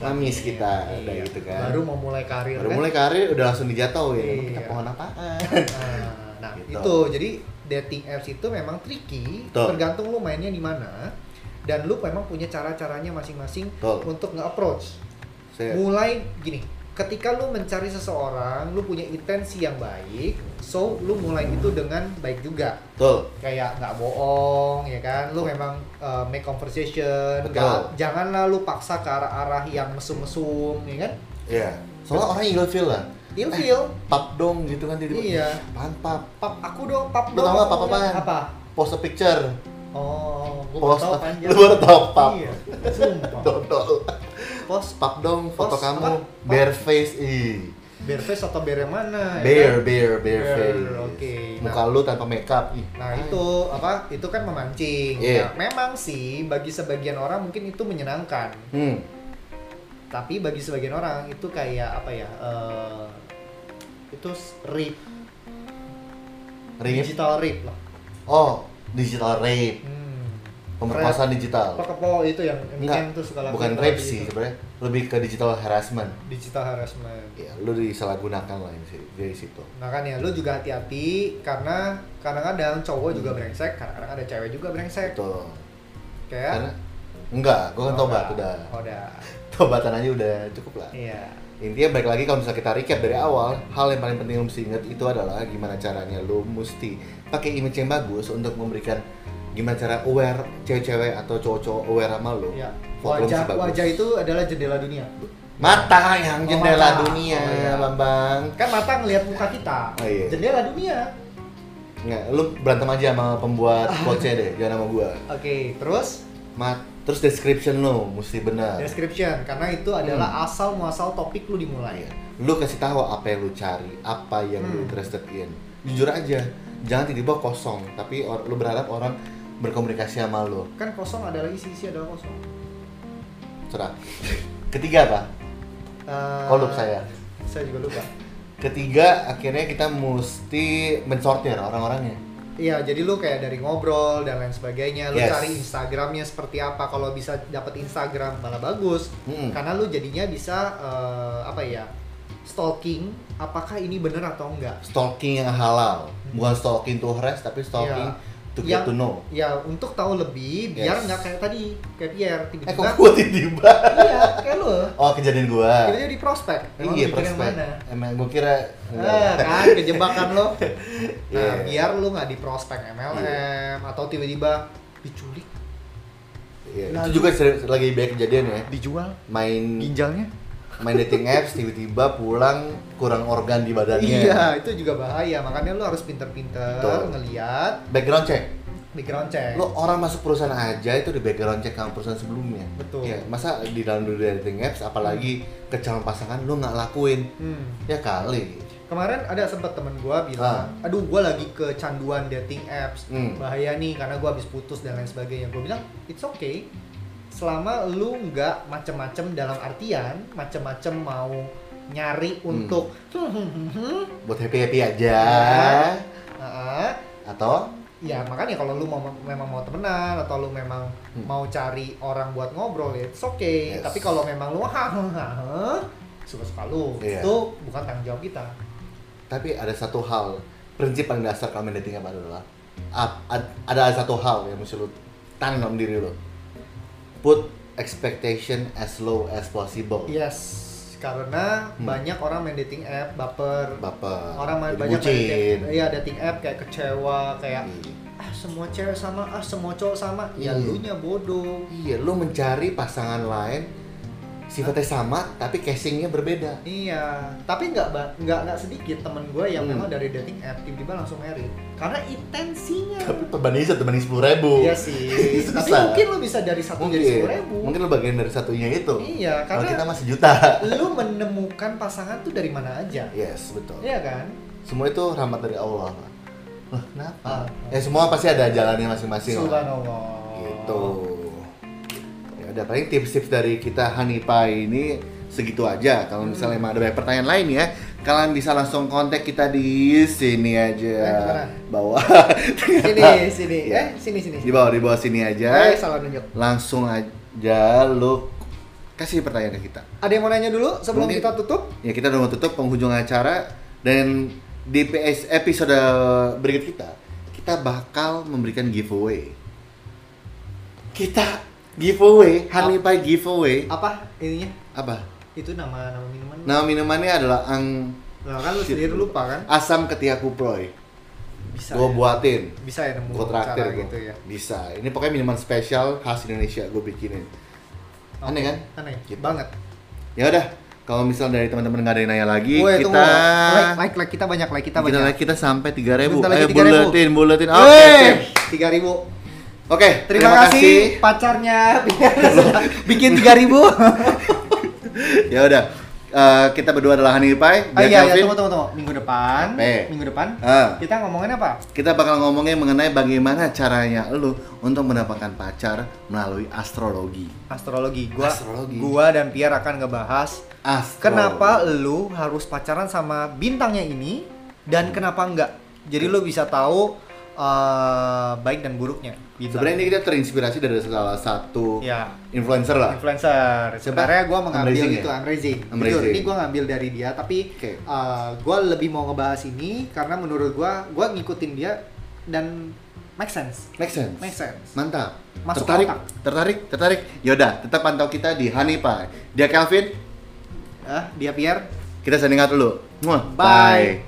Mamis kita udah gitu kan. Baru mau mulai karir. Baru kan? mulai karir udah langsung dijatuh ya. Iya. Kita pohon apaan? Nah, gitu. Itu jadi dating apps itu memang tricky, Tuh. tergantung lu mainnya di mana. Dan lu memang punya cara-caranya masing-masing Tol. untuk nge-approach. Saya. Mulai gini, ketika lu mencari seseorang, lu punya intensi yang baik, so lu mulai itu dengan baik juga. Tol. Kayak nggak bohong, ya kan? Lu memang uh, make conversation, gak, janganlah lu paksa ke arah-arah yang mesum-mesum, ya kan? Iya, yeah. soalnya orang ilfil lah. Ilfil? Eh, pap dong gitu kan, tiba-tiba. Iya. Apaan pap? Pap aku dong, pap dong. Lu tau pap apaan? Apa? Post a picture. Oh, gua tahu panjang. Lu baru tahu pap. Iya. Sumpah. Dodol. Post pap dong foto Post, kamu apa? Bare face. Ih. Bare face atau bare yang mana? Bare, ya kan? bare, bare, bare face. Oke. Okay. Muka nah, lu tanpa makeup. Ih. Nah, Ay. itu apa? Itu kan memancing. Yeah. Nah, memang sih bagi sebagian orang mungkin itu menyenangkan. Hmm. Tapi bagi sebagian orang itu kayak apa ya? Uh, itu rip. Rip. Digital rip lah. Oh. Digital rape, hmm. pemerkosaan digital. Kepo itu yang M K M tuh segala. Bukan rape sih sebenarnya, lebih ke digital harassment. Digital harassment. Ya, lu disalahgunakan lah dari situ. Makanya lu juga hati-hati karena kadang-kadang cowok hmm. juga brengsek, kadang-kadang ada cewek juga brengsek. Betul. Kayak? Karena, enggak, gua kan oh, tobat udah. Udah. Tobatan aja udah cukup lah. Iya. Intinya balik lagi kalau misalnya kita recap dari awal, hal yang paling penting lu mesti ingat itu adalah gimana caranya lu mesti pakai image yang bagus untuk memberikan gimana cara aware cewek-cewek atau cowok-cowok aware sama lo. Iya. Wajah, si wajah itu adalah jendela dunia. Mata yang jendela oh, mata. dunia, oh, iya. Bambang. Kan mata ngelihat muka kita. Oh, iya. Jendela dunia. Nggak, lu berantem aja sama pembuat quotes deh, jangan sama gua. Oke, okay, terus mat terus description lo mesti benar. Description, karena itu adalah hmm. asal muasal topik lu dimulai. Iya. Lu kasih tahu apa yang lu cari, apa yang hmm. lu interested in. Jujur aja, jangan tiba-tiba kosong, tapi or, lu berharap orang berkomunikasi sama lu. Kan kosong adalah isi-isi adalah kosong. Cerah. Ketiga apa? Uh, Kok lupa saya? Saya juga lupa. Ketiga, akhirnya kita mesti mensortir orang-orangnya. Iya, jadi lu kayak dari ngobrol dan lain sebagainya. Lu yes. cari Instagramnya seperti apa. Kalau bisa dapet Instagram malah bagus. Mm-hmm. Karena lu jadinya bisa, uh, apa ya, stalking. Apakah ini bener atau enggak? Stalking yang halal. Mm-hmm. Bukan stalking to harass, tapi stalking yeah. to get yang, to know. Ya, untuk tahu lebih, biar yes. nggak kayak tadi, kayak Pierre tiba-tiba. Eh, kok gue tiba-tiba? Iya, kayak lu. Oh, kejadian gue. Tiba-tiba di prospek. Emang iya, prospek. Emang gue kira... Ah, kan, kejebakan lo. Nah, yeah. biar lu nggak di prospek M L M, yeah. atau tiba-tiba diculik. Yeah. Nah, itu juga lagi banyak kejadian ya. Dijual. Main... Ginjalnya. Main dating apps, tiba-tiba pulang kurang organ di badannya. Iya, itu juga bahaya. Makanya lu harus pinter-pinter ngelihat. Background check. Background check. Lu orang masuk perusahaan aja itu di background check sama perusahaan sebelumnya. Betul. Ya, masa di dalam dunia dating apps, apalagi hmm. ke calon pasangan lu nggak lakuin? Hmm. Ya kali. Kemarin ada sempat temen gue bilang, ah. aduh gue lagi kecanduan dating apps, hmm. bahaya nih karena gue habis putus dan lain sebagainya. Gue bilang, it's okay. Selama lu nggak macem-macem dalam artian, macem-macem mau nyari untuk hmm. buat happy-happy aja uh, uh, atau? Ya makanya kalau lu mau, memang mau temenan atau lu memang hmm. mau cari orang buat ngobrol, it's okay yes. Tapi kalau memang lu suka-suka lu, yeah. itu bukan tanggung jawab kita. Tapi ada satu hal, prinsip paling dasar kalau dating apa adalah ada satu hal yang mesti lu tanam diri lu. Put expectation as low as possible. Yes, karena hmm. banyak orang main dating app baper. Baper. Orang main banyak main dating, ya dating app kayak kecewa, kayak hmm. ah semua cewek sama, ah semua cowok sama. Ya lu nya bodoh. Iya, lu mencari pasangan lain sifatnya sama tapi casingnya berbeda. Iya, tapi nggak nggak nggak sedikit temen gue yang hmm. memang dari dating app tiba-tiba langsung married karena intensinya. Tapi perbandingannya satu banding sepuluh ribu. Iya sih. Tapi mungkin lo bisa dari satu mungkin. Jadi sepuluh ribu. Mungkin lo bagian dari satunya itu. Iya, karena kalau kita masih juta. Lo menemukan pasangan tuh dari mana aja. Yes, betul. Iya kan. Semua itu rahmat dari Allah. Loh, kenapa? Ah, ya semua pasti ada jalannya masing-masing. Subhanallah. Gitu. Ada paling tips-tips dari kita Honey Pie ini segitu aja. Kalau misalnya hmm. ada banyak pertanyaan lain ya, kalian bisa langsung kontak kita di sini aja. Eh, bawah. Sini, sini. Ya. Eh, sini, sini. Di bawah, di bawah sini aja. Eh, salah nunjuk. Langsung aja lu kasih pertanyaan ke kita. Ada yang mau nanya dulu sebelum Mungkin, kita tutup? Ya, kita udah mau tutup penghujung acara dan di P S episode berikut kita, kita bakal memberikan giveaway. Kita giveaway, Honey Pie giveaway. Apa ininya? Apa? Itu nama nama minuman. Nama minumannya adalah ang. Nah, kan lu sendiri lupa kan? Asam ketiak kuproy. Bisa. Gua ya? buatin. Bisa ya nemu gua traktir cara gitu ya. Bisa. Ini pokoknya minuman spesial khas Indonesia gua bikinin. Okay. Aneh kan? Aneh. Gitu. Banget. Ya udah, kalau misalnya dari teman-teman enggak ada yang nanya lagi, Woy, kita like, like like kita banyak like kita banyak. Kita like kita sampai tiga ribu. Eh, buletin, buletin. Oke, tiga ribu. Oke, okay, terima, terima kasih, kasih pacarnya bikin tiga ribu. Ya udah, uh, kita berdua adalah Honey Pie. Oh iya, iya, tunggu, tunggu, tunggu. Minggu depan, Ape. minggu depan uh. kita ngomongin apa? Kita bakal ngomongin mengenai bagaimana caranya lu untuk mendapatkan pacar melalui astrologi. Astrologi, gua, astrologi. gua dan Pierre akan ngebahas astrologi. Kenapa lu harus pacaran sama bintangnya ini dan kenapa enggak. Jadi lu bisa tahu uh, baik dan buruknya. Bintang. Sebenarnya ini kita terinspirasi dari salah satu ya. influencer lah. Influencer. Sebenarnya gue mengambil Amazing itu, ya? Amazing. Amazing. Betul, ini gue ngambil dari dia, tapi okay. uh, gue lebih mau ngebahas ini karena menurut gue, gue ngikutin dia dan make sense. Make sense. Make sense. Mantap. Masuk tertarik, otak. Tertarik, tertarik. Yaudah, tetap pantau kita di Honey Pie. Dia Kelvin. Uh, dia Pierre. Kita sending out dulu. Bye. Bye.